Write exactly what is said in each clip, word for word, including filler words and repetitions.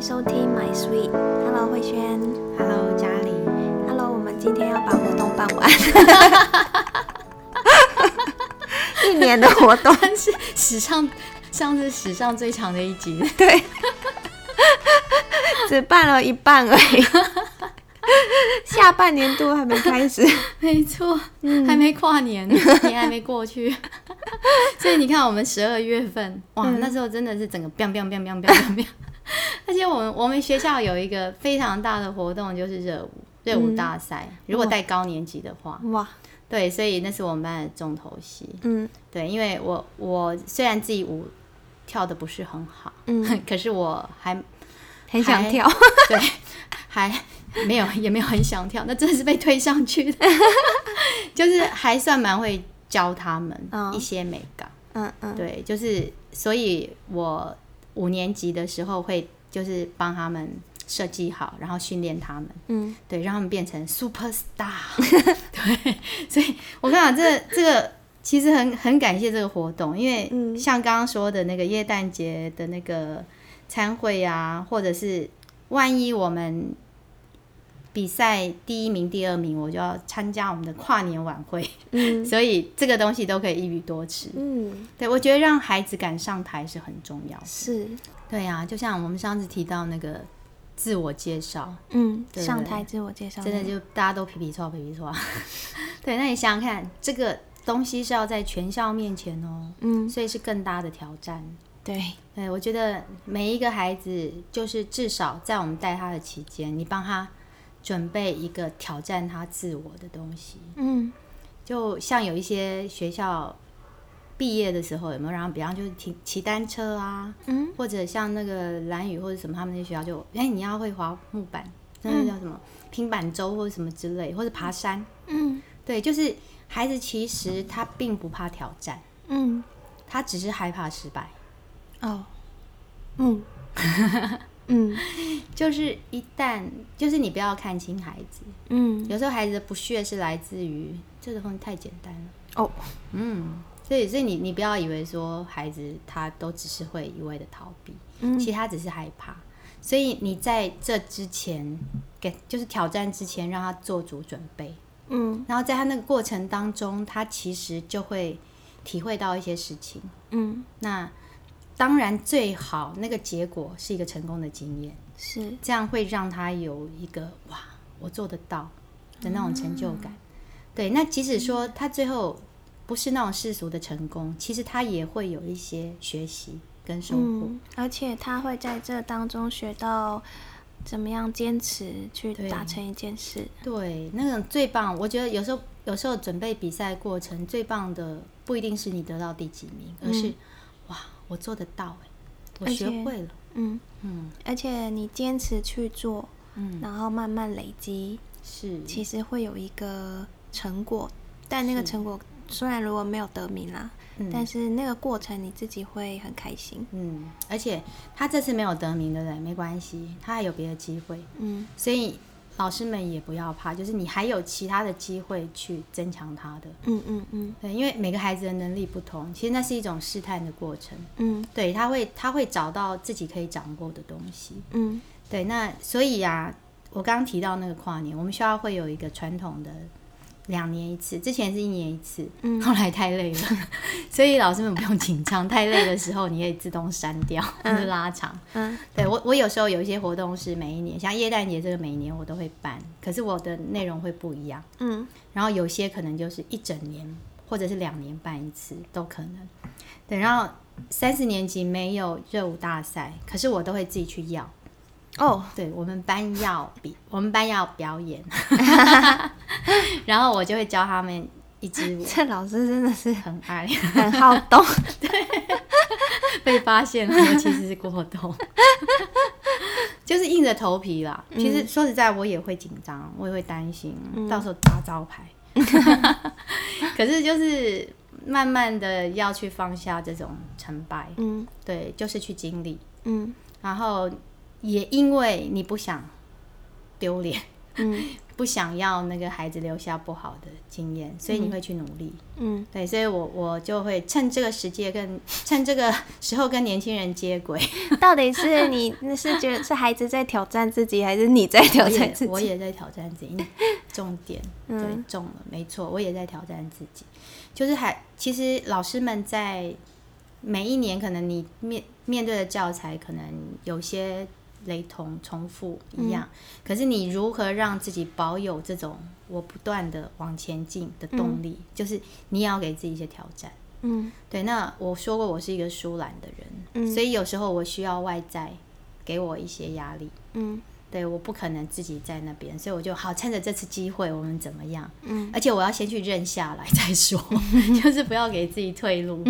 迎收听 MySuite。Hello， 慧萱。Hello， 嘉玲。Hello， 我们今天要把活动办完。一年的活动是史上，上次史上最长的一集。对，只办了一半而已。下半年度还没开始。没错、嗯、还没跨年，年还没过去。所以你看我们十二月份哇、嗯、那时候真的是整个 bang bang bang bang bang bang 而且我们我们学校有一个非常大的活动，就是热舞热舞大赛、嗯、如果带高年级的话，哇，对，所以那是我们班的重头戏。嗯，对，因为我我虽然自己舞跳的不是很好，嗯，可是我还很想跳，对，还没有也没有很想跳，那真的是被推上去的，就是还算蛮会教他们一些美感、哦，嗯嗯，对，就是所以我五年级的时候会就是帮他们设计好，然后训练他们，嗯，对，让他们变成 super star， 对，所以我看到这这个其实很很感谢这个活动，因为像刚刚说的那个耶诞节的那个参会啊，或者是万一我们比赛第一名第二名，我就要参加我们的跨年晚会、嗯、所以这个东西都可以一鱼多吃、嗯、对，我觉得让孩子敢上台是很重要的。是，对啊，就像我们上次提到那个自我介绍，嗯，对对，上台自我介绍真的就大家都皮皮臭皮皮臭对，那你想想看，这个东西是要在全校面前哦，嗯，所以是更大的挑战。对对，我觉得每一个孩子就是至少在我们带他的期间，你帮他准备一个挑战他自我的东西。嗯，就像有一些学校毕业的时候有没有让，比方就是骑骑单车啊，嗯，或者像那个兰屿或者什么，他们那些学校就哎、欸、你要会滑木板，那个叫什么、嗯、平板舟或者什么之类，或者爬山。嗯，对，就是孩子其实他并不怕挑战，嗯，他只是害怕失败。哦，嗯嗯，就是一旦就是你不要看清孩子，嗯，有时候孩子的不屑是来自于这个东西太简单了哦，嗯，所以所以你你不要以为说孩子他都只是会一味的逃避，嗯，其实他只是害怕，所以你在这之前给就是挑战之前让他做足准备，嗯，然后在他那个过程当中，他其实就会体会到一些事情，嗯，那。当然最好那个结果是一个成功的经验，是这样会让他有一个哇我做得到的那种成就感、嗯、对，那即使说他最后不是那种世俗的成功，其实他也会有一些学习跟收获、嗯、而且他会在这当中学到怎么样坚持去达成一件事。 对, 对，那种最棒，我觉得有时候有时候准备比赛过程最棒的不一定是你得到第几名，而是、嗯、哇我做得到、欸、我学会了，嗯嗯，而且你坚持去做、嗯、然后慢慢累积，是其实会有一个成果，但那个成果虽然如果没有得名啦、嗯、但是那个过程你自己会很开心。嗯，而且他这次没有得名的人没关系，他还有别的机会，嗯，所以老师们也不要怕，就是你还有其他的机会去增强他的，嗯嗯嗯，对，因为每个孩子的能力不同，其实那是一种试探的过程，嗯，对，他会他会找到自己可以掌握的东西，嗯，对，那所以啊，我刚刚提到那个跨年，我们学校会有一个传统的两年一次，之前是一年一次，嗯，后来太累了，所以老师们不用紧张，太累的时候你可以自动删掉，或者、嗯、拉长。嗯，对，我我有时候有一些活动是每一年，像耶诞节这个每一年我都会办，可是我的内容会不一样，嗯，然后有些可能就是一整年，或者是两年办一次都可能。对，然后三四年级没有热舞大赛，可是我都会自己去要。哦、oh, ，对，我们班要比我们班要表演，然后我就会教他们一支舞。这老师真的是很爱，很好动，对，被发现了其实是过动，就是硬着头皮啦。嗯、其实说实在，我也会紧张，我也会担心，嗯、到时候打招牌。可是就是慢慢的要去放下这种成败，嗯，对，就是去经历，嗯，然后。也因为你不想丢脸，嗯、不想要那个孩子留下不好的经验，所以你会去努力。嗯，对，所以我我就会趁这个时间跟趁这个时候跟年轻人接轨。到底是你是觉得是孩子在挑战自己，还是你在挑战自己？我也, 我也在挑战自己，重点对、嗯、重了，没错，我也在挑战自己。就是还其实老师们在每一年可能你面面对的教材可能有些雷同重复一样、嗯、可是你如何让自己保有这种我不断的往前进的动力、嗯、就是你也要给自己一些挑战。嗯，对，那我说过我是一个疏懒的人、嗯、所以有时候我需要外在给我一些压力。嗯，对，我不可能自己在那边，所以我就好趁着这次机会我们怎么样、嗯、而且我要先去认下来再说就是不要给自己退路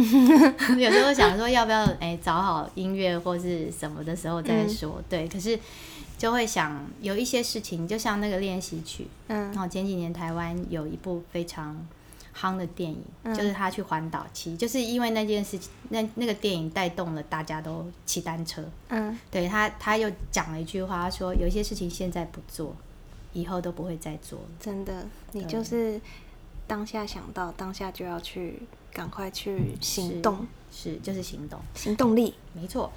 有时候想说要不要、欸、找好音乐或是什么的时候再说、嗯、对，可是就会想有一些事情，就像那个练习曲、嗯、然后前几年台湾有一部非常夯的电影、嗯、就是他去环岛骑，就是因为那件事情，那那个电影带动了大家都骑单车。嗯，对，他他又讲了一句话，他说有一些事情现在不做，以后都不会再做了。真的，你就是当下想到，当下就要去赶快去行动。是，是就是行动，行动力，没错。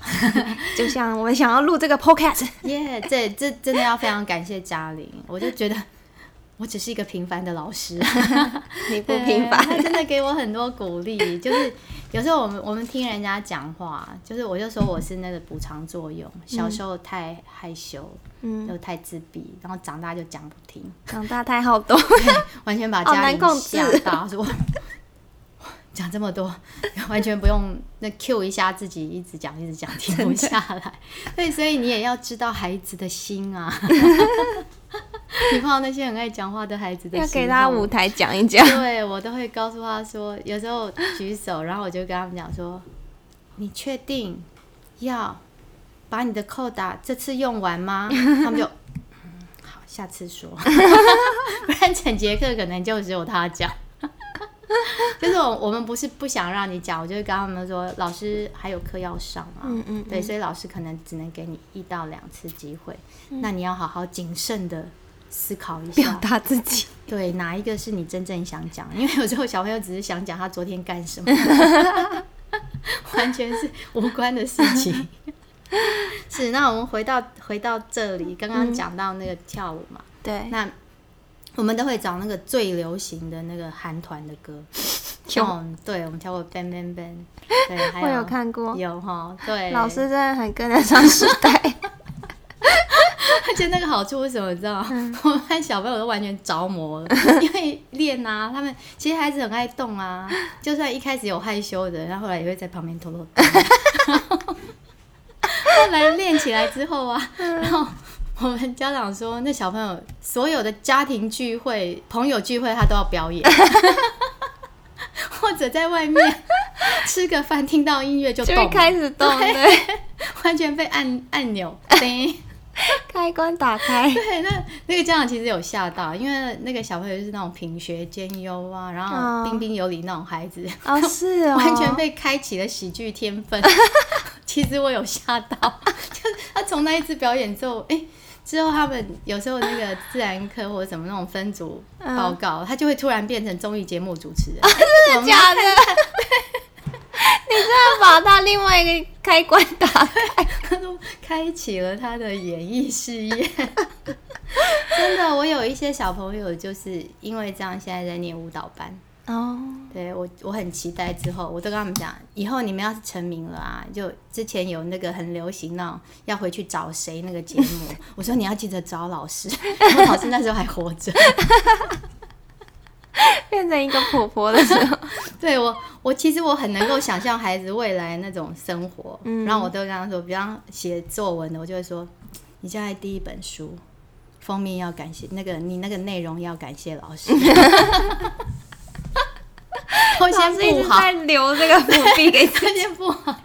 就像我们想要录这个 podcast， 耶、yeah, ，这这真的要非常感谢嘉玲，我就觉得。我只是一个平凡的老师你不平凡，他真的给我很多鼓励就是有时候我们我们听人家讲话，就是我就说我是那个补偿作用、嗯、小时候太害羞、嗯、又太自闭，然后长大就讲不听，长大太好动完全把家人吓到，说讲这么多完全不用那 cue 一下自己，一直讲一直讲停不下来。对，所以你也要知道孩子的心啊你碰到那些很爱讲话的孩子的心，要给他舞台讲一讲。对，我都会告诉他说，有时候举手，然后我就跟他们讲说，你确定要把你的扣打这次用完吗？他们就嗯，好，下次说不然整节课可能就只有他讲就是我们不是不想让你讲，我就跟他们说老师还有课要上啊，嗯嗯嗯，对，所以老师可能只能给你一到两次机会、嗯、那你要好好谨慎的思考一下表达自己，对，哪一个是你真正想讲，因为有时候小朋友只是想讲他昨天干什么完全是无关的事情是，那我们回到回到这里，刚刚讲到那个跳舞嘛，对、嗯、那我们都会找那个最流行的那个韩团的歌哦、对，我们跳过 Bang Bang Bang， 对，还有我有看过，有哈，对，老师真的很跟得上时代而且那个好处是什么你知道、嗯、我看小朋友都完全着魔了因为练啊，他们其实孩子很爱动啊，就算一开始有害羞的，然后后来也会在旁边偷偷动后来练起来之后啊、嗯、然后我们家长说那小朋友所有的家庭聚会朋友聚会他都要表演或者在外面吃个饭听到音乐就动了，就会开始动，对，对完全被按按钮开关打开。对，那那个家长其实有吓到，因为那个小朋友就是那种品学兼优啊，然后彬彬有礼那种孩子，哦是哦，完全被开启了喜剧天分其实我有吓到就他从那一次表演之后，哎、欸。之后他们有时候那个自然课或者什么那种分组报告、嗯、他就会突然变成综艺节目主持人、啊、真的假的你真的把他另外一个开关打开他都开启了他的演艺事业真的，我有一些小朋友就是因为这样现在在念舞蹈班哦、oh. 对，我我很期待之后，我都跟他们讲，以后你们要是成名了啊，就之前有那个很流行那种要回去找谁那个节目我说你要记得找老师我老师那时候还活着变成一个婆婆的时候对，我我其实我很能够想象孩子未来那种生活然后我都跟他说，比方写作文的我就会说，你现在第一本书封面要感谢那个，你那个内容要感谢老师我先不好，在留这个伏笔给自己先不好，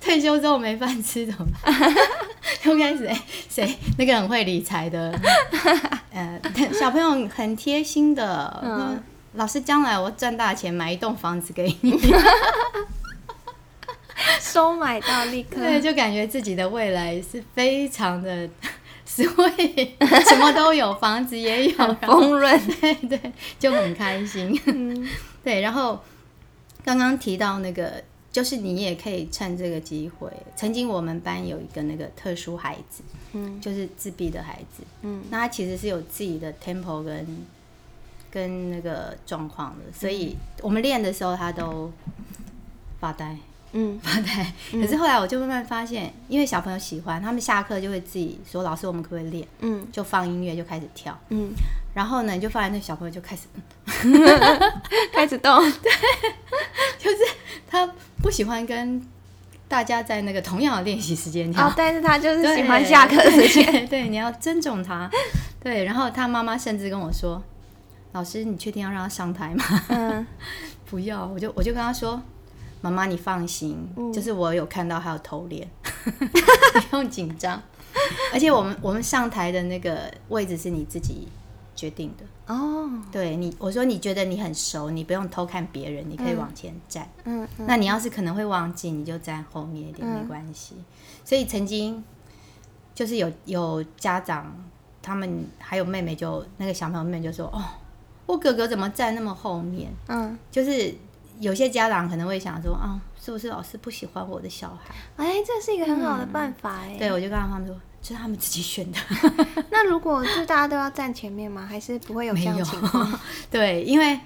退休之后没饭吃怎么办？又开始谁、欸、那个很会理财的，呃，小朋友很贴心的，嗯、老师将来我赚大钱买一栋房子给你，收买到立刻，对，就感觉自己的未来是非常的。所以什么都有，房子也有，很丰润，对对，就很开心、嗯、对。然后刚刚提到那个，就是你也可以趁这个机会，曾经我们班有一个那个特殊孩子、嗯、就是自闭的孩子、嗯、那他其实是有自己的 tempo 跟跟那个状况的，所以我们练的时候他都发呆，嗯，发呆。可是后来我就慢慢发现、嗯、因为小朋友喜欢，他们下课就会自己说老师我们可不可以练，嗯，就放音乐就开始跳，嗯，然后呢你就发现那小朋友就开始开始动，对，就是他不喜欢跟大家在那个同样的练习时间跳、哦、但是他就是喜欢下课的时间， 对, 对, 对，你要尊重他，对。然后他妈妈甚至跟我说，老师你确定要让他上台吗？嗯，不要。我就我就跟他说，妈妈你放心、嗯、就是我有看到还有头脸不用紧张，而且我们我们上台的那个位置是你自己决定的哦。对，你我说你觉得你很熟，你不用偷看别人，你可以往前站， 嗯, 嗯，那你要是可能会忘记你就站后面一点、嗯、没关系。所以曾经就是有有家长他们还有妹妹就那个小朋友妹就说，哦我哥哥怎么站那么后面，嗯，就是有些家长可能会想说，啊、哦，是不是老师不喜欢我的小孩？哎，这是一个很好的办法哎、嗯。对，我就跟他们说，这是他们自己选的。那如果就大家都要站前面吗？还是不会有这样情况？对，因为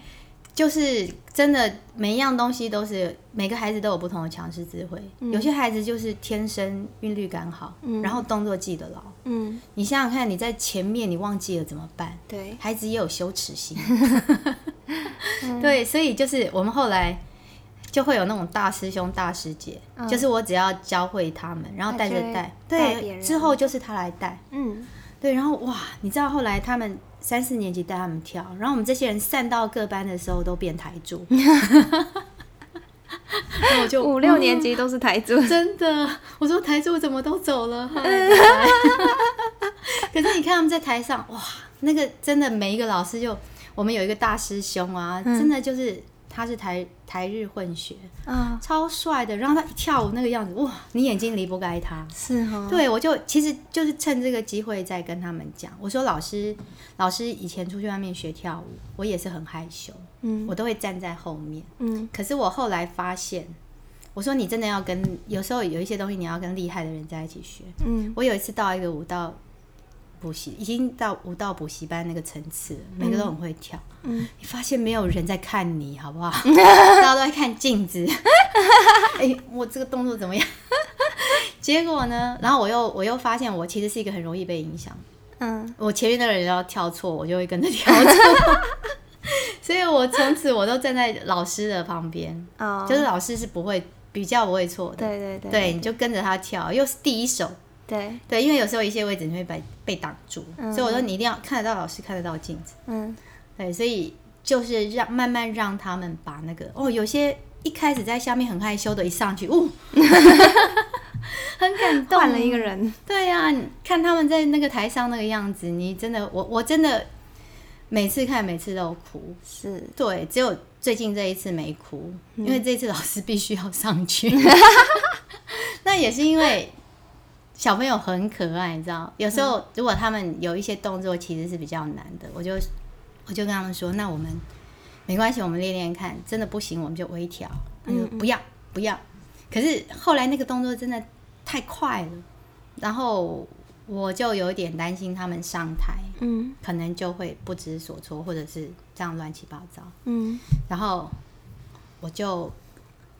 就是真的每一样东西都是每个孩子都有不同的强势智慧、嗯，有些孩子就是天生韵律感好，嗯、然后动作记得牢。嗯，你想想看，你在前面你忘记了怎么办？对，孩子也有羞耻心。嗯、对，所以就是我们后来就会有那种大师兄大师姐、嗯、就是我只要教会他们，然后带着带，对，之后就是他来带，嗯，对。然后哇，你知道后来他们三四年级带他们跳，然后我们这些人散到各班的时候都变台柱然后我就五六年级都是台柱、嗯、真的，我说台柱怎么都走了可是你看他们在台上，哇，那个真的每一个老师就，我们有一个大师兄啊、嗯、真的就是他是台台日混血、哦、超帅的，然后他一跳舞那个样子，哇，你眼睛离不开他，是哦。对，我就其实就是趁这个机会在跟他们讲，我说老师老师以前出去外面学跳舞我也是很害羞，嗯，我都会站在后面，嗯，可是我后来发现，我说你真的要跟，有时候有一些东西你要跟厉害的人在一起学，嗯，我有一次到一个舞蹈补习，已经到舞蹈补习班那个层次了，每个都很会跳、嗯、你发现没有人在看你好不好大家都在看镜子、欸、我这个动作怎么样结果呢，然后我又我又发现我其实是一个很容易被影响，嗯，我前面的人要跳错我就会跟着跳错所以我从此我都站在老师的旁边、哦、就是老师是不会比较不会错的，对对 对, 对，你就跟着他跳，又是第一手，对对，因为有时候一些位置你会被被挡住、嗯、所以我说你一定要看得到老师，看得到镜子，嗯，对，所以就是让慢慢让他们把那个，哦，有些一开始在下面很害羞的，一上去，哦，很感动，换了一个人，对啊，看他们在那个台上那个样子，你真的，我我真的每次看每次都哭，是，对，只有最近这一次没哭、嗯、因为这次老师必须要上去那也是因为小朋友很可爱，你知道，有时候如果他们有一些动作其实是比较难的，我就我就跟他们说，那我们没关系，我们练练看，真的不行我们就微调，嗯嗯，不要不要。可是后来那个动作真的太快了，然后我就有点担心他们上台，嗯，可能就会不知所措，或者是这样乱七八糟，嗯，然后我就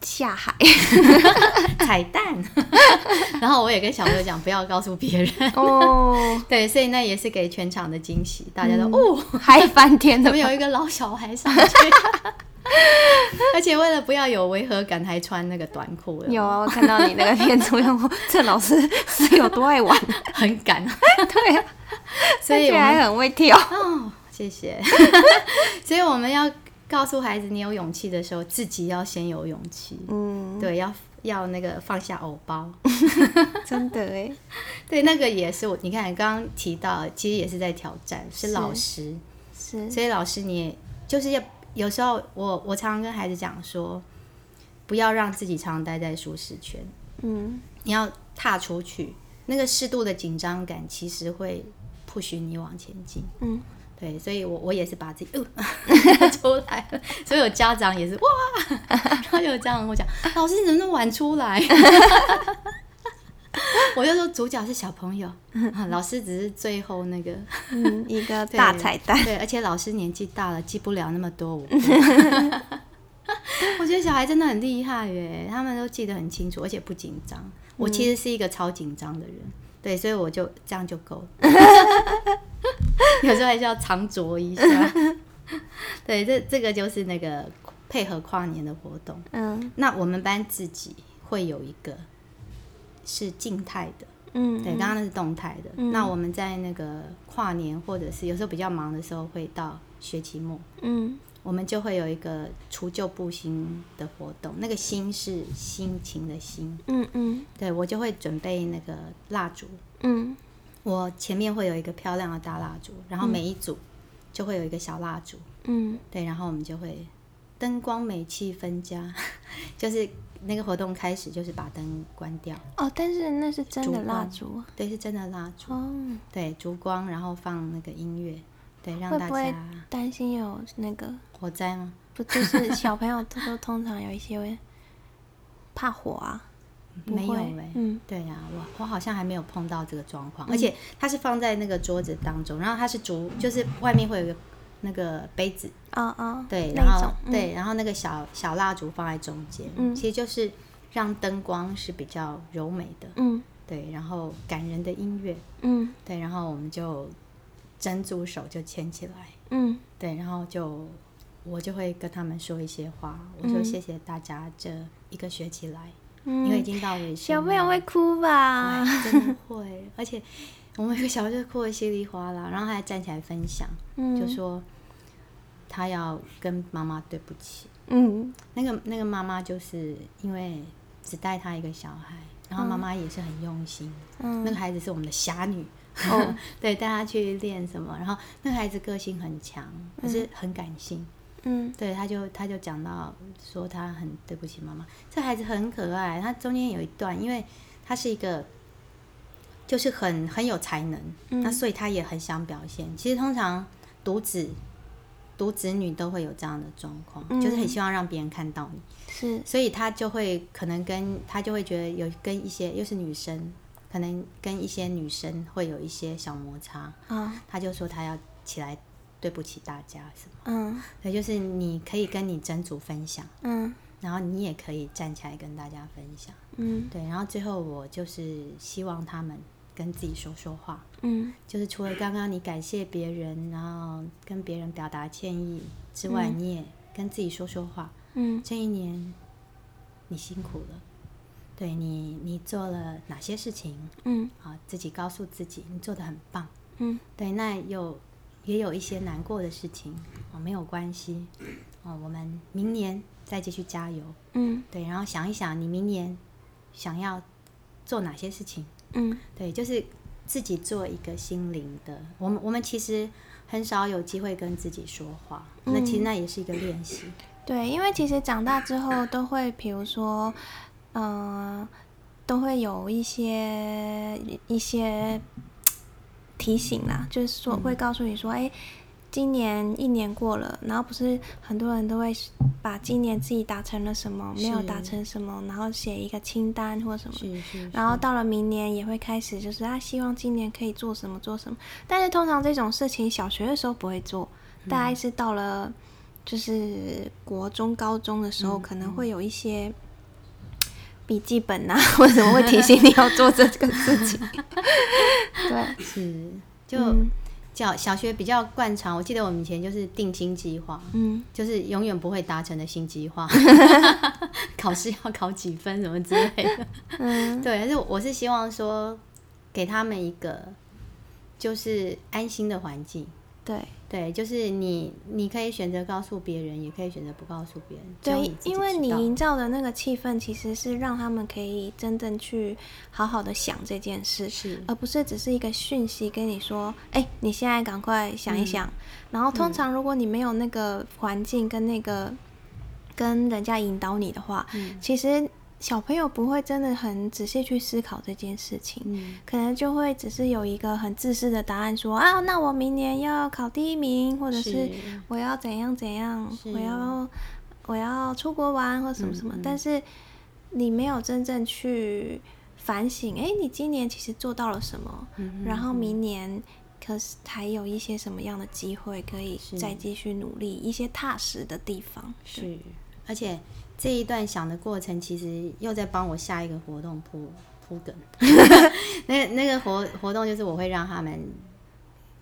下海彩蛋然后我也跟小朋友讲不要告诉别人哦，对，所以那也是给全场的惊喜，大家都、嗯、哦嗨翻天的，我们有一个老小孩上去而且为了不要有违和感还穿那个短裤，有啊，我看到你那个片子这老师是有多爱玩很敢对啊，所以我们还很会跳哦，谢谢所以我们要告诉孩子，你有勇气的时候，自己要先有勇气。嗯，对，要要那个放下偶包，真的哎。对，那个也是我，你看刚刚提到，其实也是在挑战，是老师，是，所以老师你也就是要有时候我我常常跟孩子讲说，不要让自己常常待在舒适圈，嗯，你要踏出去，那个适度的紧张感其实会 push 你往前进。嗯，对，所以 我, 我也是把自己、呃、出来了，所以有家长也是哇，然后有家长跟我讲老师你怎么那么晚出来我就说主角是小朋友、啊、老师只是最后那个、嗯、一个大彩蛋。 对, 对，而且老师年纪大了记不了那么多我我觉得小孩真的很厉害耶，他们都记得很清楚，而且不紧张。我其实是一个超紧张的人、嗯、对，所以我就这样就够了有时候还是要藏拙一下对，这这个就是那个配合跨年的活动。嗯，那我们班自己会有一个是静态的，嗯，对，刚刚那是动态的、嗯、那我们在那个跨年或者是有时候比较忙的时候会到学期末，嗯，我们就会有一个除旧布新的活动，那个新是心情的心，嗯嗯，对，我就会准备那个蜡烛，嗯，我前面会有一个漂亮的大蜡烛，然后每一组就会有一个小蜡烛，嗯，对，然后我们就会灯光美气分家就是那个活动开始就是把灯关掉。哦，但是那是真的蜡烛？对，是真的蜡烛、哦、对，烛光，然后放那个音乐，对，让大家。会不会担心有那个火灾吗？不，就是小朋友都通常有一些会怕火啊没有欸、嗯、对啊， 我, 我好像还没有碰到这个状况、嗯、而且它是放在那个桌子当中，然后它是竹，就是外面会有一个那个杯子，哦哦，对，然后、嗯、对，然后那个小小蜡烛放在中间、嗯、其实就是让灯光是比较柔美的，嗯，对，然后感人的音乐，嗯，对，然后我们就珍珠手就牵起来，嗯，对，然后就我就会跟他们说一些话，我说谢谢大家这一个学期来、嗯、因为已经到尾声了，小朋友会哭吧？真的会而且我们有个小孩就哭得稀里哗啦，然后他还站起来分享、嗯、就说他要跟妈妈对不起。嗯，那个那个妈妈就是因为只带他一个小孩，然后妈妈也是很用心、嗯、那个孩子是我们的侠女、嗯、对，带他去练什么，然后那个孩子个性很强，可是很感性，嗯，对，他就他就讲到说他很对不起妈妈。这孩子很可爱，他中间有一段，因为他是一个就是很很有才能、嗯、那所以他也很想表现。其实通常独子独子女都会有这样的状况、嗯、就是很希望让别人看到你，是，所以他就会可能跟他就会觉得有跟一些又是女生，可能跟一些女生会有一些小摩擦、哦、他就说他要起来对不起大家什么，嗯，对，就是你可以跟你真主分享，嗯，然后你也可以站起来跟大家分享，嗯，对，然后最后我就是希望他们跟自己说说话，嗯，就是除了刚刚你感谢别人，然后跟别人表达歉意之外、嗯、你也跟自己说说话，嗯，这一年你辛苦了，对，你你做了哪些事情，嗯，啊，自己告诉自己你做得很棒，嗯，对，那有也有一些难过的事情、哦、没有关系、哦、我们明年再继续加油，嗯，对，然后想一想你明年想要做哪些事情，嗯，对，就是自己做一个心灵的，我们我们其实很少有机会跟自己说话、嗯、那其实那也是一个练习。对，因为其实长大之后都会比如说呃，都会有一些一些提醒啦，就是说会告诉你说哎、欸，今年一年过了，然后不是很多人都会把今年自己达成了什么没有达成什么，然后写一个清单或什么，是是是，然后到了明年也会开始就是啊，希望今年可以做什么做什么，但是通常这种事情小学的时候不会做，大概是到了就是国中高中的时候、嗯、可能会有一些笔记本啊为什么会提醒你要做这个事情对，是，就、嗯、小, 小学比较惯常，我记得我们以前就是定新计划，嗯，就是永远不会达成的新计划考试要考几分什么之类的，嗯，对，但是我是希望说给他们一个就是安心的环境，对对，就是你你可以选择告诉别人，也可以选择不告诉别人，对，因为你营造的那个气氛其实是让他们可以真正去好好的想这件事，是，而不是只是一个讯息跟你说哎、欸，你现在赶快想一想、嗯、然后通常如果你没有那个环境跟那个跟人家引导你的话、嗯、其实小朋友不会真的很仔细去思考这件事情、嗯、可能就会只是有一个很自私的答案说啊，那我明年要考第一名，或者是我要怎样怎样，我要我要出国玩或什么什么、嗯嗯、但是你没有真正去反省，哎，你今年其实做到了什么、嗯、然后明年可是还有一些什么样的机会可以再继续努力，一些踏实的地方。是，而且这一段想的过程其实又在帮我下一个活动铺铺梗那, 那个 活, 活动就是我会让他们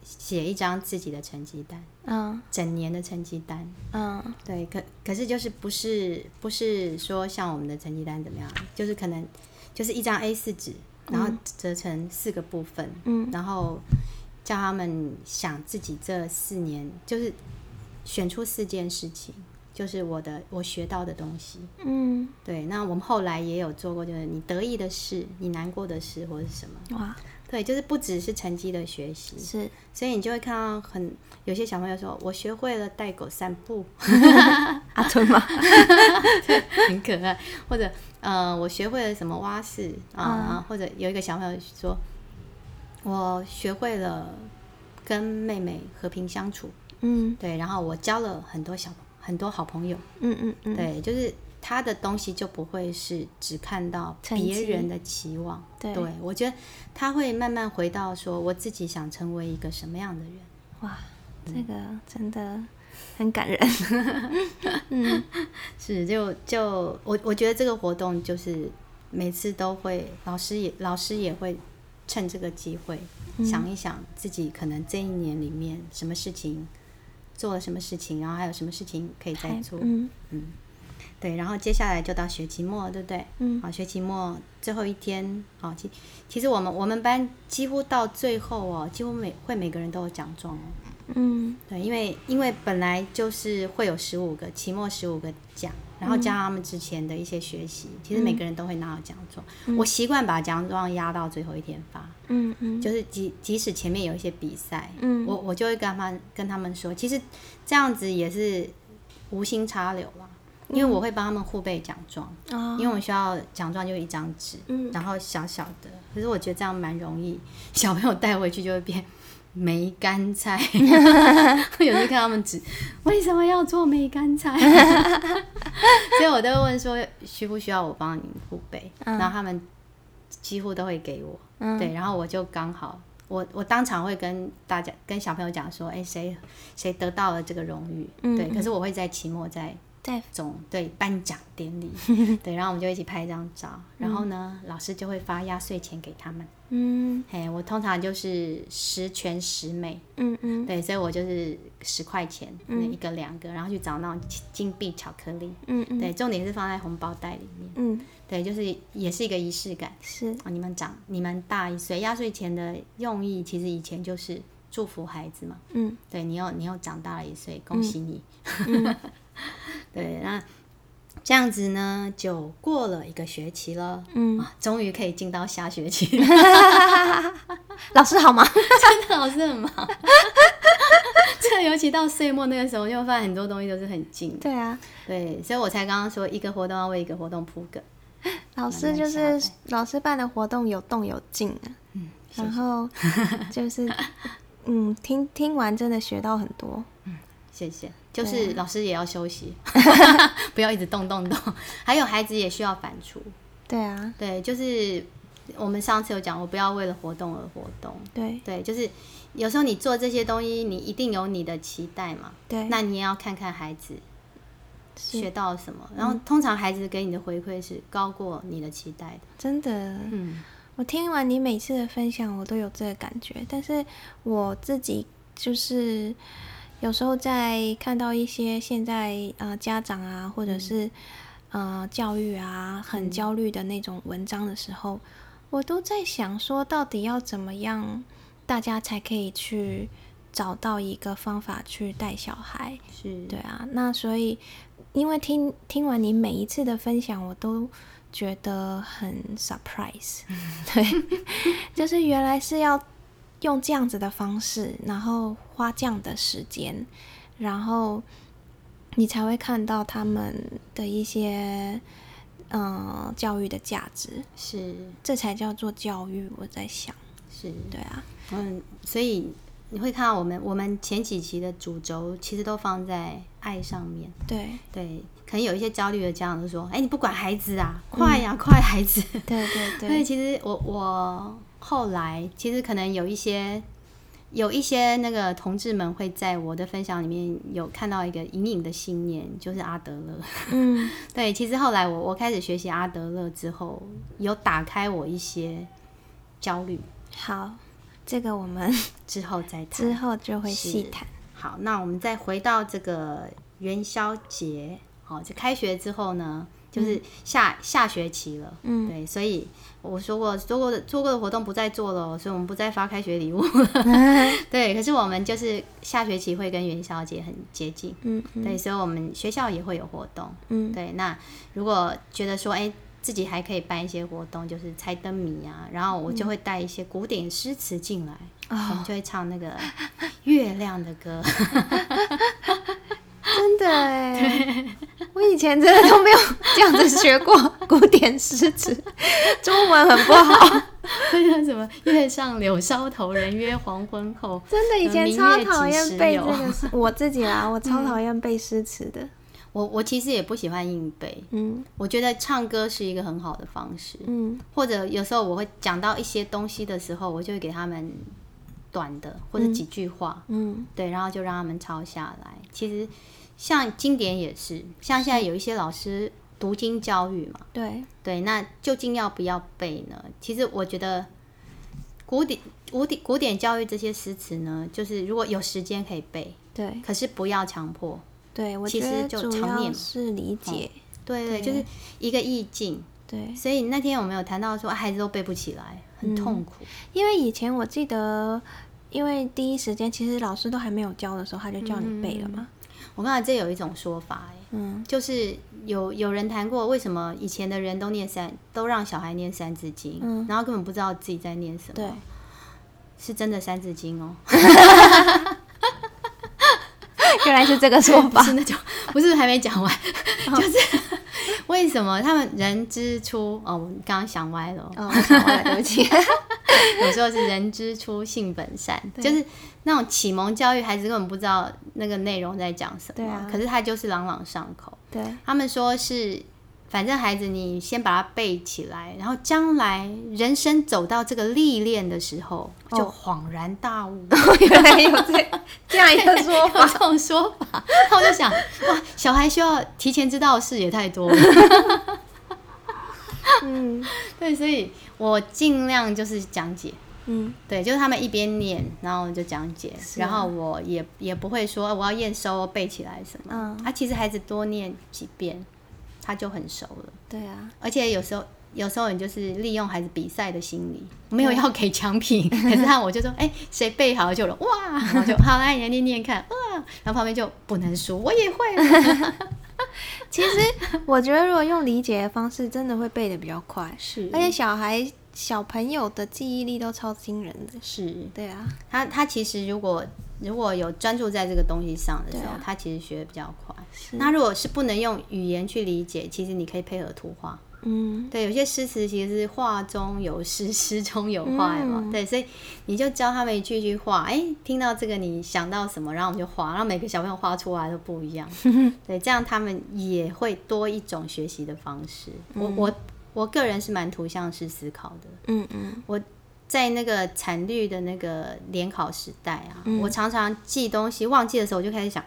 写一张自己的成绩单，嗯，整年的成绩单，嗯，对，可可是就是不是不是说像我们的成绩单怎么样，就是可能就是一张 A 四 纸，然后折成四个部分，嗯，然后叫他们想自己这四年，就是选出四件事情，就是我的我学到的东西。嗯，对。那我们后来也有做过，就是你得意的事，你难过的事，或者是什么。哇，对，就是不只是成绩的学习，是。所以你就会看到很有些小朋友说，我学会了带狗散步，阿吞嘛很可爱。或者呃，我学会了什么蛙式啊、嗯？或者有一个小朋友说，我学会了跟妹妹和平相处，嗯，对，然后我交了很多小很多好朋友，嗯嗯嗯，对，就是他的东西就不会是只看到别人的期望，对，对，我觉得他会慢慢回到说我自己想成为一个什么样的人。哇，这个真的很感人嗯，是，就就我我觉得这个活动就是每次都会，老师也老师也会。趁这个机会、嗯、想一想自己可能这一年里面什么事情做了什么事情，然后还有什么事情可以再做，嗯嗯，对，然后接下来就到学期末，对不对？嗯，好，学期末最后一天，好，其其实我们我们班几乎到最后哦，几乎每会每个人都有奖状哦，嗯，对，因为因为本来就是会有十五个期末十五个奖。然后加上他们之前的一些学习、嗯、其实每个人都会拿到奖状、嗯、我习惯把奖状压到最后一天发，嗯嗯，就是 即, 即使前面有一些比赛、嗯、我我就会跟他们跟他们说，其实这样子也是无心插柳啦、嗯、因为我会帮他们互备奖状、哦、因为我们需要奖状就一张纸、嗯、然后小小的，可是我觉得这样蛮容易，小朋友带回去就会变梅干菜有时候看他们指为什么要做梅干菜所以我都会问说需不需要我帮你护背、嗯、然后他们几乎都会给我、嗯、对，然后我就刚好我我当场会跟大家跟小朋友讲说，哎，谁谁得到了这个荣誉，嗯嗯，对，可是我会在期末在总对颁奖典礼对，然后我们就一起拍一张照，然后呢、嗯、老师就会发压岁钱给他们，嗯，嘿，我通常就是十全十美，嗯嗯，对，所以我就是十块钱、嗯、一个两个，然后去找那种金币巧克力，嗯嗯，对，重点是放在红包袋里面，嗯，对，就是也是一个仪式感，是、哦、你们长你们大一岁，压岁钱的用意其实以前就是祝福孩子嘛，嗯，对，你又你又长大了一岁，恭喜你、嗯嗯对，那这样子呢就过了一个学期了，嗯、啊，终于可以进到下学期了老师好忙真的老师很忙这尤其到岁末那个时候就发现很多东西都是很近，对啊，对，所以我才刚刚说一个活动要为一个活动铺梗，老师就是慢慢老师办的活动有动有静、啊嗯、然后就是嗯，听听完真的学到很多，嗯，谢谢，就是老师也要休息、啊、不要一直动动动，还有孩子也需要反刍，对啊，对，就是我们上次有讲我不要为了活动而活动，对对，就是有时候你做这些东西你一定有你的期待嘛，对，那你也要看看孩子学到了什么，然后通常孩子给你的回馈是高过你的期待的，真的，嗯，我听完你每次的分享我都有这个感觉，但是我自己就是有时候在看到一些现在、呃、家长啊或者是、嗯呃、教育啊很焦虑的那种文章的时候、嗯、我都在想说到底要怎么样大家才可以去找到一个方法去带小孩，是，对啊，那所以因为听听完你每一次的分享我都觉得很 surprise、嗯、对就是原来是要用这样子的方式，然后花这样的时间，然后你才会看到他们的一些嗯，教育的价值，是，这才叫做教育，我在想，是，对啊，嗯，所以你会看到我们我们前几期的主轴其实都放在爱上面，对对，可能有一些焦虑的家长就说，哎，你不管孩子啊，快呀、啊嗯、快孩子，对对对，所以其实我我后来其实可能有一些有一些那个同志们会在我的分享里面有看到一个隐隐的信念，就是阿德勒。嗯，对，其实后来我我开始学习阿德勒之后，有打开我一些焦虑。好，这个我们之后再谈，之后就会细谈。好，那我们再回到这个元宵节，好，就开学之后呢，就是下、嗯、下学期了，嗯，对，所以我说过做过的做过的活动不再做了，所以我们不再发开学礼物了。对，可是我们就是下学期会跟元宵节很接近，嗯，嗯，对，所以我们学校也会有活动，嗯，对。那如果觉得说，哎、欸，自己还可以办一些活动，就是猜灯谜啊，然后我就会带一些古典诗词进来，嗯、我们就会唱那个月亮的歌。真的哎，我以前真的都没有这样子学过古典诗词，中文很不好。会像什么月上柳梢头，人约黄昏后。真的，以前超讨厌背这个诗，我自己啦，我超讨厌背诗词的。嗯、我我其实也不喜欢硬背，嗯，我觉得唱歌是一个很好的方式，嗯，或者有时候我会讲到一些东西的时候，我就会给他们短的或者几句话，嗯，嗯，对，然后就让他们抄下来。其实。像经典也是，像现在有一些老师读经教育嘛，对对，那究竟要不要背呢？其实我觉得古典古典古典教育这些诗词呢，就是如果有时间可以背，对，可是不要强迫，对，我觉得主要是理解，嗯、对 对, 對，就是一个意境，对，所以那天我们有谈到说、啊、孩子都背不起来，很痛苦，嗯、因为以前我记得，因为第一时间其实老师都还没有教的时候，他就叫你背了嘛。嗯，我刚才这有一种说法、欸嗯、就是有有人谈过，为什么以前的人都念三都让小孩念三字经、嗯、然后根本不知道自己在念什么，对，是真的三字经哦。原来是这个说法，不是那种，不是还没讲完。就是为什么他们人之初，哦，我刚刚想歪了，哦，想歪了，对不起。有时候是人之初性本善，就是那种启蒙教育，孩子根本不知道那个内容在讲什么，对啊，可是他就是朗朗上口。对，他们说是，反正孩子你先把它背起来，然后将来人生走到这个历练的时候，就恍然大悟。哦、原来有这这样一个说法，有这种说法。那我就想，哇，小孩需要提前知道的事也太多了。嗯，对，所以我尽量就是讲解，嗯，对，就是他们一边念，然后就讲解，啊、然后我也也不会说我要验收背起来什么，嗯，啊，其实孩子多念几遍，他就很熟了，对啊，而且有时候有时候你就是利用孩子比赛的心理，没有要给奖品，可是他我就说，哎、欸，谁背好就了，哇，然后就好来，你念念看，哇，然后旁边就不能输，我也会了。其实我觉得如果用理解的方式真的会背得比较快，是，而且小孩小朋友的记忆力都超惊人的，是，对啊，他他其实如果如果有专注在这个东西上的时候、啊、他其实学得比较快。那如果是不能用语言去理解，其实你可以配合图画，嗯，对，有些诗词其实是画中有诗，诗中有画嘛、嗯，对，所以你就教他们一句句画，哎、欸，听到这个你想到什么，然后我们就画，然后每个小朋友画出来都不一样，对，这样他们也会多一种学习的方式。嗯、我我我个人是蛮图像式思考的，嗯嗯，我在那个产律的那个联考时代啊、嗯，我常常记东西忘记的时候，我就开始想，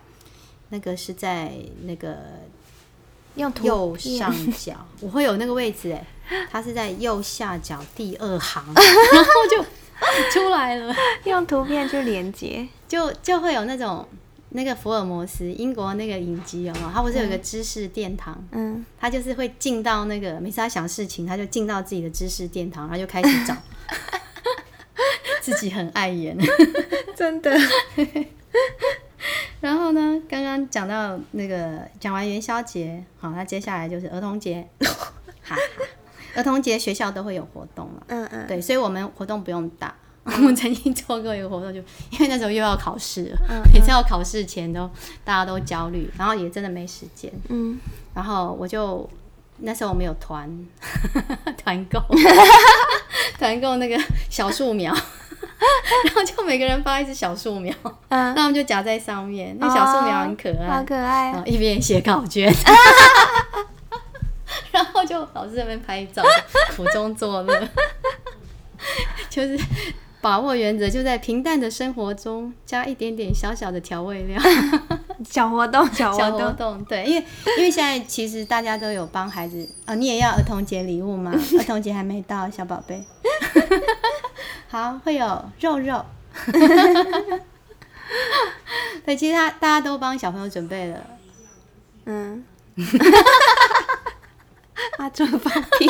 那个是在那个。右上角，我会有那个位置哎，它是在右下角第二行，然后就出来了。用图片去连接，就就会有那种那个福尔摩斯英国那个影集有没有？它不是有一个知识殿堂？嗯，他就是会进到那个，每次他想事情，他就进到自己的知识殿堂，然后就开始找，自己很碍眼，真的。然后呢，刚刚讲到那个讲完元宵节，好，那接下来就是儿童节，哈哈，儿童节学校都会有活动了，嗯嗯，对，所以我们活动不用打，我们曾经做过一个活动就，就因为那时候又要考试了，嗯嗯，每次要考试前都大家都焦虑，然后也真的没时间，嗯，然后我就那时候我们有团团购团购那个小树苗然后就每个人发一只小树苗，嗯，那我们就夹在上面，那小树苗很可爱，哦，好可爱，然后一边写考卷然后就老师在那边拍照苦中作乐就是把握原则，就在平淡的生活中加一点点小小的调味料小活动小活 动, 小活動对，因为因为现在其实大家都有帮孩子，哦，你也要儿童节礼物吗？儿童节还没到，小宝贝好，会有肉肉对，其实他大家都帮小朋友准备了，嗯阿卓放屁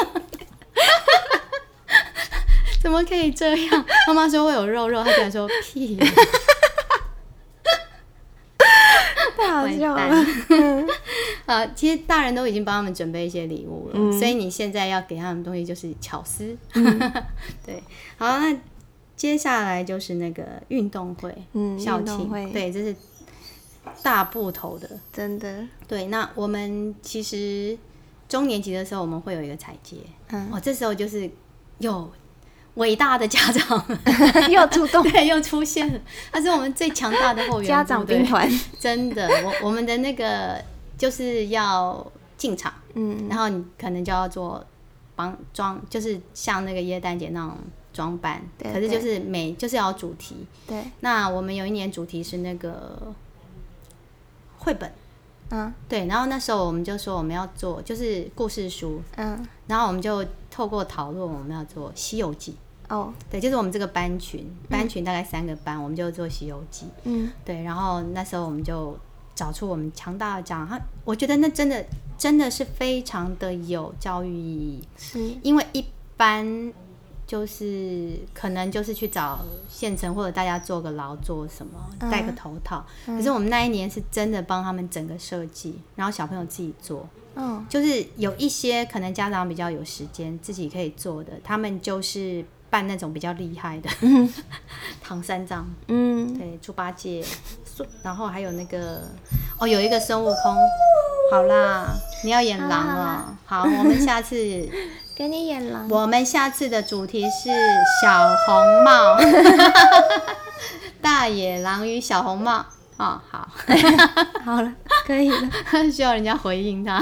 怎么可以这样？妈妈说会有肉肉，他竟然说屁太好笑了、呃、其实大人都已经帮他们准备一些礼物了，嗯，所以你现在要给他们东西就是巧思对，好，那接下来就是那个运动会，嗯，校庆，对，这是大部头的，真的，对，那我们其实中年级的时候我们会有一个彩节，嗯，哦，这时候就是有伟大的家长又出动对，又出现了，他是我们最强大的后援家长兵团，真的，我我们的那个就是要进场，嗯，然后你可能就要做帮装，就是像那个耶诞节那种装扮，对对，可是就是每就是要主题，对，那我们有一年主题是那个绘本，嗯，对，然后那时候我们就说我们要做就是故事书，嗯，然后我们就透过讨论我们要做《西游记》哦，对，就是我们这个班群，嗯，班群大概三个班，我们就做《西游记》，嗯，对，然后那时候我们就找出我们强大的家长，我觉得那真的真的是非常的有教育意义，是因为一般就是可能就是去找县城或者大家做个劳做什么，嗯，戴个头套，嗯，可是我们那一年是真的帮他们整个设计，然后小朋友自己做，嗯，就是有一些可能家长比较有时间自己可以做的，他们就是扮那种比较厉害的，嗯，唐三藏，嗯，对，猪八戒，然后还有那个哦，有一个孙悟空，好啦，你要演狼了，好，我们下次给你演狼。我们下次的主题是小红帽，大野狼与小红帽。哦，好，好了，可以了，需要人家回应他。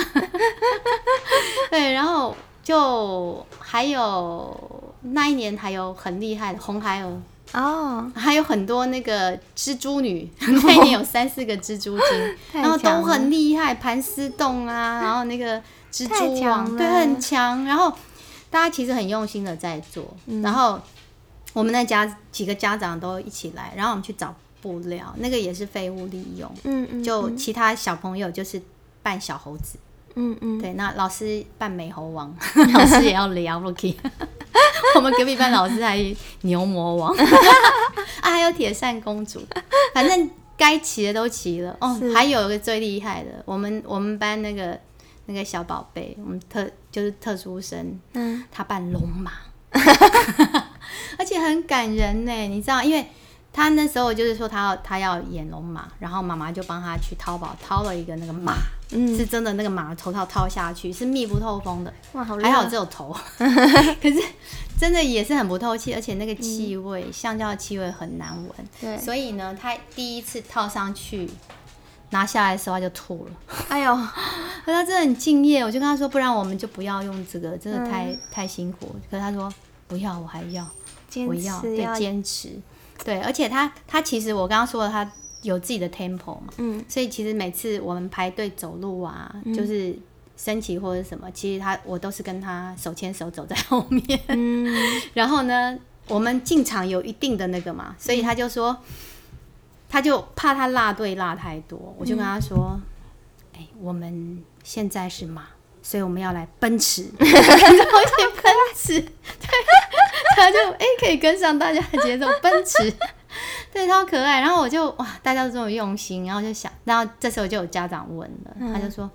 对，然后就还有那一年还有很厉害的红孩儿哦，还有很多那个蜘蛛女，那一年有三四个蜘蛛精，然后都很厉害，盘丝洞啊，然后那个。蜘蛛网，对，很强，然后大家其实很用心的在做，嗯，然后我们那家几个家长都一起来，然后我们去找布料，那个也是废物利用，嗯嗯，就其他小朋友就是扮小猴子，嗯嗯，对，那老师扮美猴王，嗯，老师也要聊 Rocky 我们隔壁班老师还牛魔王啊，还有铁扇公主，反正该骑的都骑了哦，还有一个最厉害的，我们我们班那个。那个小宝贝，我们特就是特殊生，嗯，他扮龙马，而且很感人呢。你知道，因为他那时候就是说他要他要演龙马，然后妈妈就帮他去淘宝掏了一个那个马，嗯，是真的那个马头套掏下去是密不透风的，哇，好厉害，还好只有头，可是真的也是很不透气，而且那个气味，嗯，橡胶的气味很难闻，对，所以呢，他第一次套上去。拿下来的时候他就吐了，哎呦，可是他真的很敬业，我就跟他说不然我们就不要用这个，真的太、嗯、太辛苦了，可是他说不要，我还要坚持，要对，坚持，对，而且他他其实我刚刚说了他有自己的 tempo 嘛，嗯，所以其实每次我们排队走路啊，嗯，就是升旗或者什么，其实他我都是跟他手牵手走在后面，嗯，然后呢我们进场有一定的那个嘛，所以他就说、嗯，他就怕他落队落太多，我就跟他说：“哎、嗯欸，我们现在是马，所以我们要来奔驰，我也奔驰。”对，他就哎、欸、可以跟上大家的节奏，奔驰，对，超可爱。然后我就哇，大家都这么用心，然后就想，然后这时候就有家长问了，嗯、他就说：“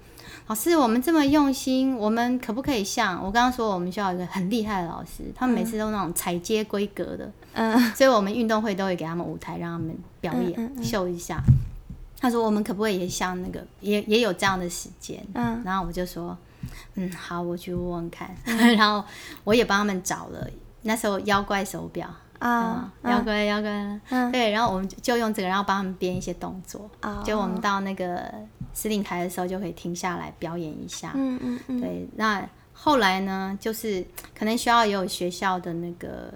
老师，我们这么用心，我们可不可以像我刚刚说，我们需要一个很厉害的老师，他们每次都那种踩街规格的。”嗯，所以我们运动会都会给他们舞台让他们表演、嗯嗯嗯、秀一下，他说我们可不可以也像那个也也有这样的时间，嗯，然后我就说嗯，好，我去问问看、嗯、然后我也帮他们找了那时候妖怪手表啊、嗯嗯，妖怪妖怪、嗯、对，然后我们就用这个，然后帮他们编一些动作、哦、就我们到那个司令台的时候就可以停下来表演一下。嗯嗯嗯，对。那后来呢，就是可能学校也有学校的那个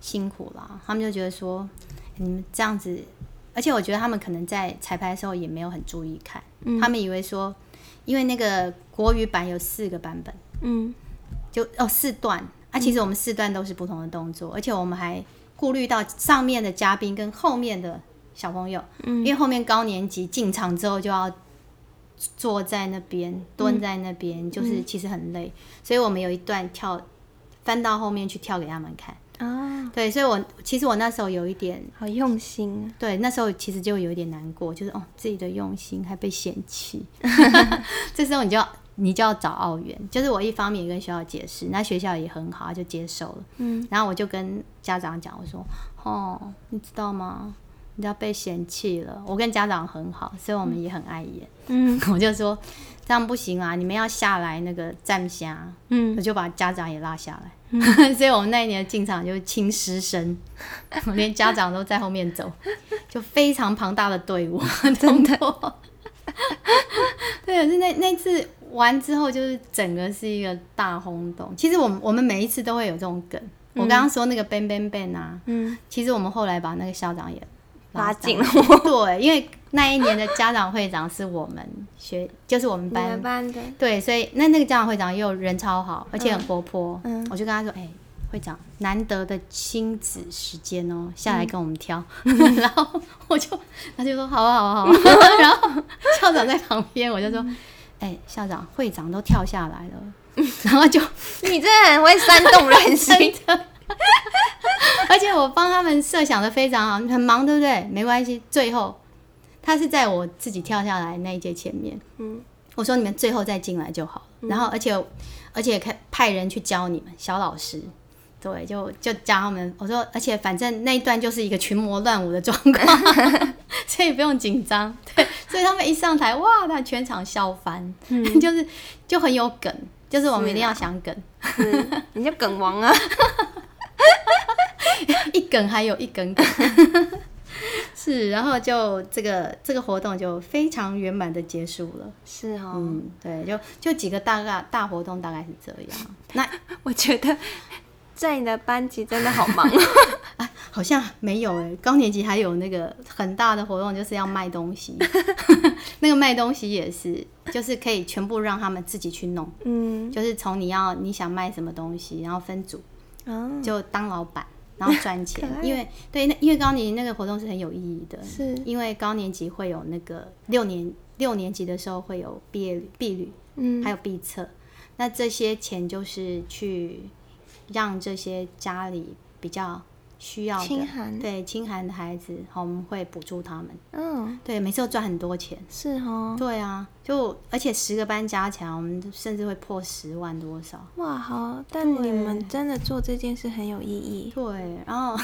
辛苦啦，他们就觉得说你们这样子，而且我觉得他们可能在彩排的时候也没有很注意看、嗯、他们以为说因为那个国语版有四个版本，嗯，就哦四段啊，其实我们四段都是不同的动作、嗯、而且我们还顾虑到上面的嘉宾跟后面的小朋友、嗯、因为后面高年级进场之后就要坐在那边蹲在那边、嗯、就是其实很累，所以我们有一段跳翻到后面去跳给他们看啊。对，所以我其实我那时候有一点好用心、啊、对，那时候其实就有一点难过，就是哦自己的用心还被嫌弃这时候你就要你就要找奥元，就是我一方面也跟学校解释，那学校也很好就接受了、嗯、然后我就跟家长讲，我说哦你知道吗，你知道被嫌弃了，我跟家长很好，所以我们也很爱演、嗯、我就说这样不行啊，你们要下来那个站下、嗯、我就把家长也拉下来所以我们那一年的进场就是亲师生我连家长都在后面走，就非常庞大的队伍真的对，是 那, 那次完之后就是整个是一个大轰动。其实我们我们每一次都会有这种梗、嗯、我刚刚说那个 Bang Bang Bang 啊、嗯、其实我们后来把那个校长也拉进了我对，因为那一年的家长会长是我们学就是我们班, 班的，对，所以那那个家长会长又人超好，而且很活泼、嗯嗯、我就跟他说哎、欸，会长难得的亲子时间哦，下来跟我们挑、嗯、然后我就他就说好啊好啊好啊然后校长在旁边，我就说哎、欸，校长会长都跳下来了然后就你真的很会煽动人心而且我帮他们设想的非常好，很忙对不对，没关系，最后他是在我自己跳下来那一节前面、嗯、我说你们最后再进来就好、嗯、然后而且而且派人去教你们小老师，对，就就教他们，我说而且反正那一段就是一个群魔乱舞的状况所以不用紧张，对，所以他们一上台哇他全场笑翻、嗯、就是就很有梗，就是我们一定要想梗、啊、你就梗王啊一梗还有一梗梗是，然后就这个这个活动就非常圆满的结束了。是哦，嗯，对，就就几个大概大活动大概是这样。那我觉得在你的班级真的好忙、啊、好像没有耶，高年级还有那个很大的活动就是要卖东西那个卖东西也是就是可以全部让他们自己去弄，嗯，就是从你要你想卖什么东西然后分组、哦、就当老板然后赚钱因为对，因为高年级那个活动是很有意义的，是因为高年级会有那个六年六年级的时候会有毕业旅毕旅、嗯、还有毕册，那这些钱就是去让这些家里比较需要的清寒，对，清寒的孩子我们会补助他们，嗯，对，每次都赚很多钱，是哦，对啊，就而且十个班加起来我们甚至会破十万多少，哇，好，但你们真的做这件事很有意义，对，然后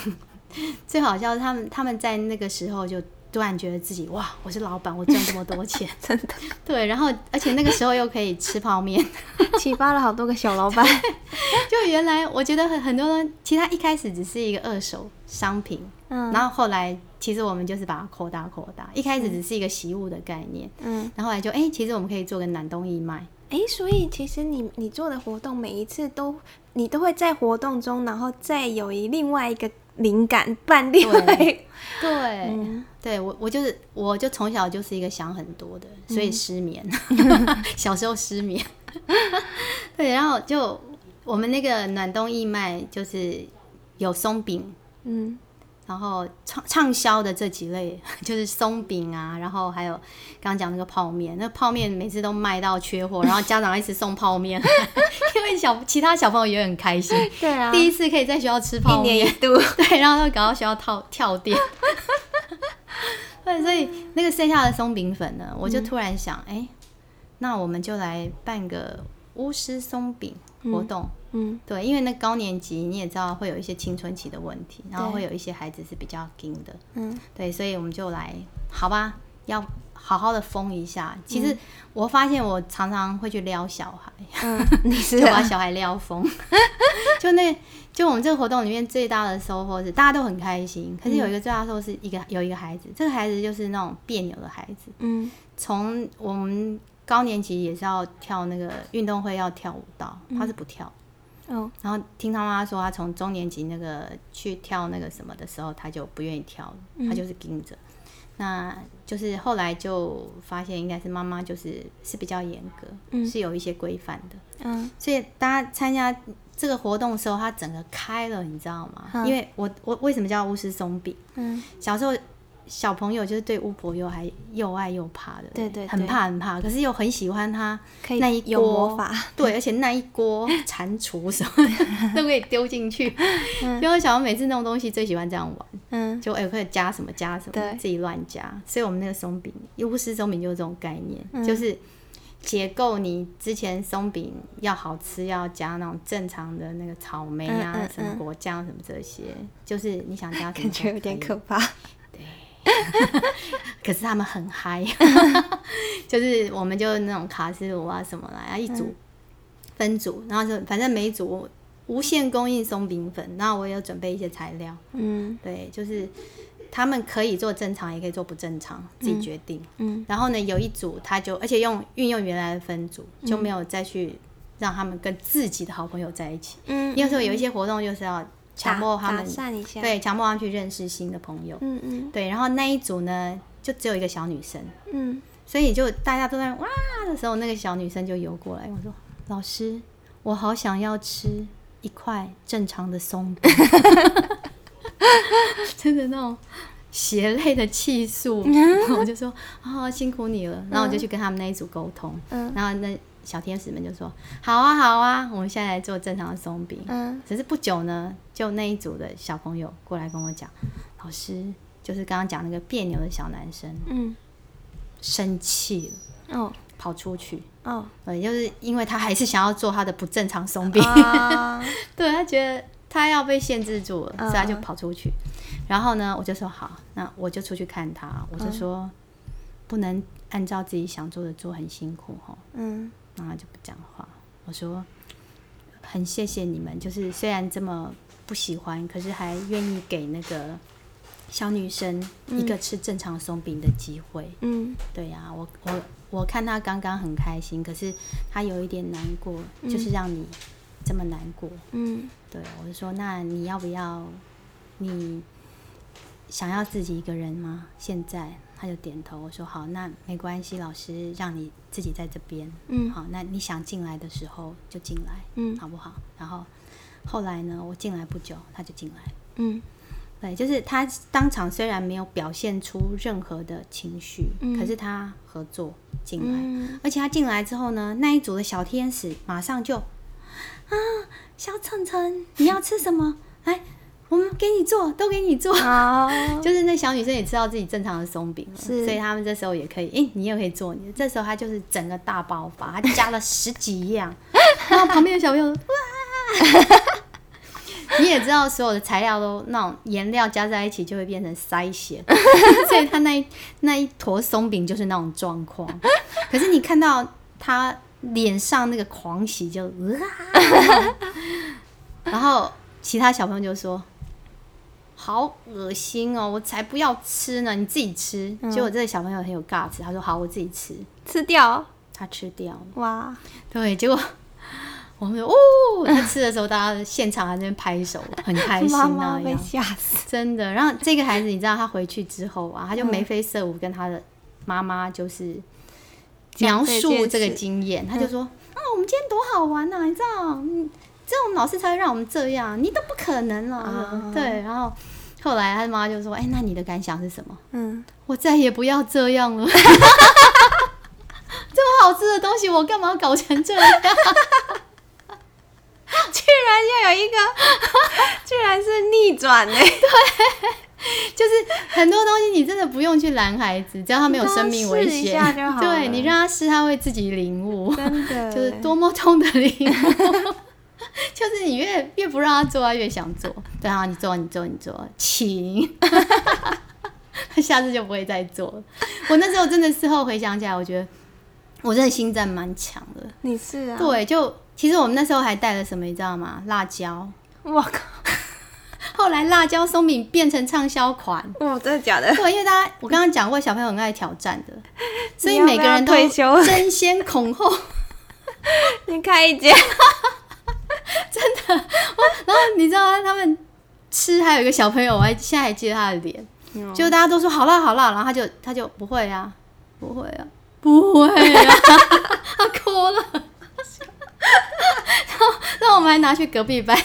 最好笑是他们他们在那个时候就突然觉得自己哇我是老板，我赚这么多钱真的，对，然后而且那个时候又可以吃泡面启发了好多个小老板就原来我觉得很多人其实他一开始只是一个二手商品、嗯、然后后来其实我们就是把它扩大扩大，一开始只是一个习物的概念，嗯，然后后来就哎、欸，其实我们可以做个南东义卖，哎、欸，所以其实你你做的活动每一次都你都会在活动中然后再有一另外一个灵感办例会，对对,、嗯、对，我我就是我就从小就是一个想很多的，所以失眠、嗯、小时候失眠对，然后就我们那个暖冬义卖就是有松饼，嗯，然后畅畅销的这几类就是松饼啊，然后还有刚刚讲那个泡面，那泡面每次都卖到缺货，然后家长一直送泡面因为小其他小朋友也很开心，对啊，第一次可以在学校吃泡面，一年一度，对，然后都搞到学校跳跳店对，所以那个剩下的松饼粉呢，我就突然想哎、嗯，那我们就来办个巫师松饼活动，嗯，嗯，对，因为那高年级你也知道会有一些青春期的问题，然后会有一些孩子是比较硬的，嗯，对，所以我们就来好吧，要好好的疯一下。其实我发现我常常会去撩小孩，嗯、你是、啊、就把小孩撩疯。就那就我们这个活动里面最大的收获是大家都很开心，可是有一个最大的收获是一个、嗯、有一个孩子，这个孩子就是那种别扭的孩子。嗯，从我们高年级也是要跳那个运动会要跳舞蹈，他是不跳。嗯Oh. 然后听他妈说他从中年级那个去跳那个什么的时候他就不愿意跳了、嗯、他就是盯着，那就是后来就发现应该是妈妈就是是比较严格、嗯、是有一些规范的、嗯、所以大家参加这个活动的时候他整个开了，你知道吗、嗯、因为我我为什么叫巫师松饼、嗯、小时候小朋友就是对巫婆又还又爱又怕的，对对对，很怕很怕，可是又很喜欢他那一锅，可以有魔法，对，而且那一锅蟾蜍什么都可以丢进去。嗯，因为小朋友每次弄东西最喜欢这样玩，嗯，就哎、欸、可以加什么加什么，自己乱加。所以我们那个松饼，巫师松饼就是这种概念，嗯、就是结构你之前松饼要好吃，要加那种正常的那个草莓啊、嗯嗯嗯、什么果酱什么这些，就是你想加什么，感觉有点可怕。可是他们很嗨就是我们就那种卡式炉啊什么来一组、嗯、分组，然后就反正每一组无限供应松饼粉，然后我也有准备一些材料，嗯，对，就是他们可以做正常也可以做不正常，自己决定。 嗯, 嗯然后呢有一组他就而且用运用原来的分组，就没有再去让他们跟自己的好朋友在一起。嗯，有时候有一些活动就是要强迫他们，对，强迫他们去认识新的朋友。嗯嗯，对，然后那一组呢就只有一个小女生，嗯，所以就大家都在哇的时候，那个小女生就游过来，我说老师我好想要吃一块正常的松饼真的那种血泪的气数我就说啊、哦、辛苦你了，然后我就去跟他们那一组沟通、嗯、然后那小天使们就说好啊好啊，我们现在来做正常的松饼。嗯，只是不久呢就那一组的小朋友过来跟我讲，老师就是刚刚讲那个别扭的小男生，嗯，生气了，哦，跑出去，哦，对，就是因为他还是想要做他的不正常松饼、哦、对，他觉得他要被限制住了、哦、所以他就跑出去。然后呢我就说好，那我就出去看他，我就说、哦、不能按照自己想做的做，很辛苦齁。嗯，然后他就不讲话，我说很谢谢你们，就是虽然这么不喜欢，可是还愿意给那个小女生一个吃正常松饼的机会。嗯，对啊，我我我看她刚刚很开心，可是她有一点难过、嗯、就是让你这么难过。嗯，对，我就说那你要不要，你想要自己一个人吗现在？他就点头。我说好，那没关系，老师让你自己在这边。嗯，好，那你想进来的时候就进来，嗯，好不好？然后后来呢我进来不久他就进来。嗯，对，就是他当场虽然没有表现出任何的情绪、嗯、可是他合作进来、嗯、而且他进来之后呢，那一组的小天使马上就啊，小晨晨你要吃什么来我们给你做，都给你做、oh. 就是那小女生也吃到自己正常的松饼了，所以他们这时候也可以、欸、你也可以做你的。这时候她就是整个大爆发，她加了十几样然后旁边的小朋友哇你也知道所有的材料都那种颜料加在一起就会变成塞血所以她那一那一坨松饼就是那种状况。可是你看到她脸上那个狂喜就然后其他小朋友就说好恶心哦，我才不要吃呢，你自己吃、嗯、结果这个小朋友很有尬词，他说好我自己吃，吃掉他吃掉了。哇，对，结果我们就哦，他吃的时候大家现场还在那边拍手很开心啊，妈妈被吓死，真的。然后这个孩子你知道他回去之后啊，他就眉飞色舞跟他的妈妈就是描述这个经验、嗯、他就说啊我们今天多好玩啊，你知道只有我们老师才会让我们这样，你都不可能了、啊、对。然后后来他妈就说哎、欸，那你的感想是什么？嗯，我再也不要这样了这么好吃的东西我干嘛要搞成这样居然就有一个居然是逆转耶、欸、对，就是很多东西你真的不用去拦孩子，只要他没有生命危险，对，你让他试他会自己领悟，真的就是多么痛的领悟就是你越越不让他做他越想做，对啊，你做你做你做请下次就不会再做了。我那时候真的事后回想起来，我觉得我真的心脏蛮强的。你是啊？对，就其实我们那时候还带了什么，你知道吗？辣椒。我靠！后来辣椒松饼变成畅销款。哇，真的假的？对，因为大家我刚刚讲过，小朋友很爱挑战的，所以每个人都争先恐后。你开一间。真的，我然后你知道吗？他们吃还有一个小朋友，我还现在还记得他的脸，嗯、就大家都说好辣好辣，然后他就他就不会啊，不会啊，不会啊，他哭了。然后然后我们还拿去隔壁班，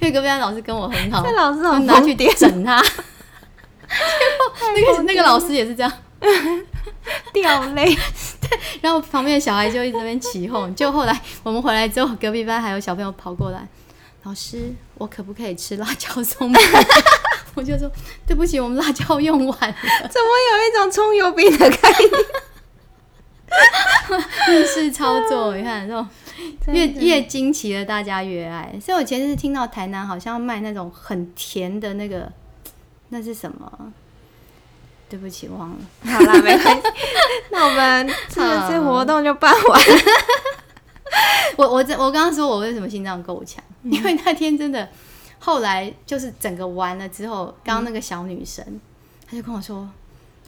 因为隔壁班老师跟我很好，这老师好拿去整他。结果那个那个老师也是这样掉泪。然后旁边的小孩就一直在那边起哄，就后来我们回来之后，隔壁班还有小朋友跑过来，老师，我可不可以吃辣椒松饼？我就说对不起，我们辣椒用完了。怎么有一种葱油饼的概念？日式操作，你看这种越越惊奇的大家越爱。所以我前次听到台南好像卖那种很甜的那个，那是什么？对不起，忘了。好啦，没关系。那我们这次活动就办完了。我我我刚刚说我为什么心脏够强，嗯、因为那天真的，后来就是整个完了之后，刚刚那个小女生，嗯、她就跟我说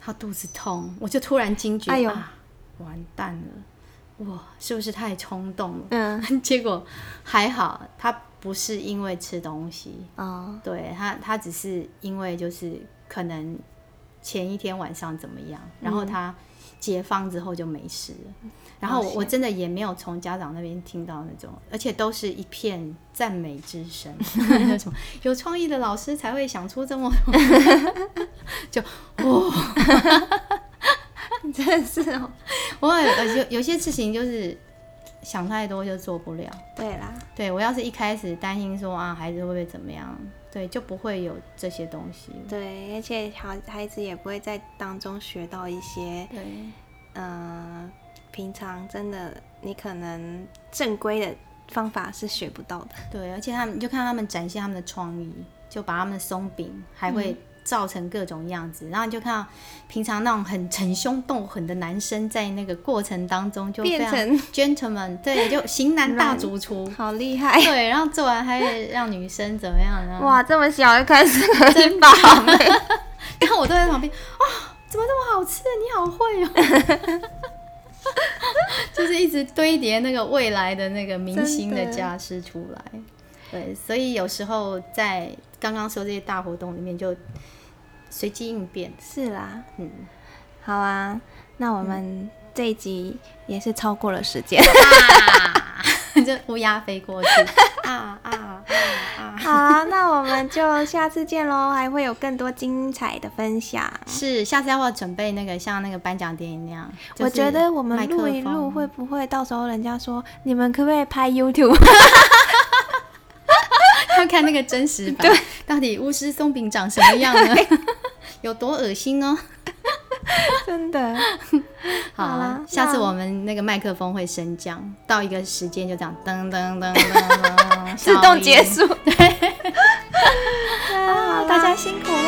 她肚子痛，我就突然惊觉，哎呦、啊，完蛋了，哇，是不是太冲动了？嗯，结果还好，她不是因为吃东西啊，哦、对她她只是因为就是可能。前一天晚上怎么样，然后他解放之后就没事了，嗯、然后 我, 我真的也没有从家长那边听到那种，而且都是一片赞美之声。有创意的老师才会想出这么就哦真的是哦，我 有, 有些事情就是想太多就做不了。对啦，对，我要是一开始担心说啊孩子会不会怎么样，对，就不会有这些东西。对，而且孩子也不会在当中学到一些，对，呃，平常真的你可能正规的方法是学不到的。对，而且他们你就看他们展现他们的创意，就把他们的松饼还会造成各种样子，嗯、然后你就看到平常那种很逞凶斗狠的男生，在那个过程当中就变成 gentleman， 对，就型男大主厨，好厉害。对，然后做完还让女生怎么样呢？哇，这么小就开始真棒！然后我都在旁边，哇、哦，怎么这么好吃？你好会哦！就是一直堆叠那个未来的那个明星的家师出来。对，所以有时候在刚刚说这些大活动里面就随机应变。是啦，嗯，好啊，那我们这一集也是超过了时间，嗯、啊，就乌鸦飞过去，啊啊啊啊！好啊，那我们就下次见咯，还会有更多精彩的分享。是，下次要不要准备那个像那个颁奖典礼那样？就是、我觉得我们录一录，会不会到时候人家说你们可不可以拍 YouTube？ 要看那个真实版，到底巫师松饼长什么样呢？有多恶心呢？真的。好啦，下次我们那个麦克风会升降到一个时间，就这样噔噔噔噔噔，自动结束。对，好，大家辛苦了。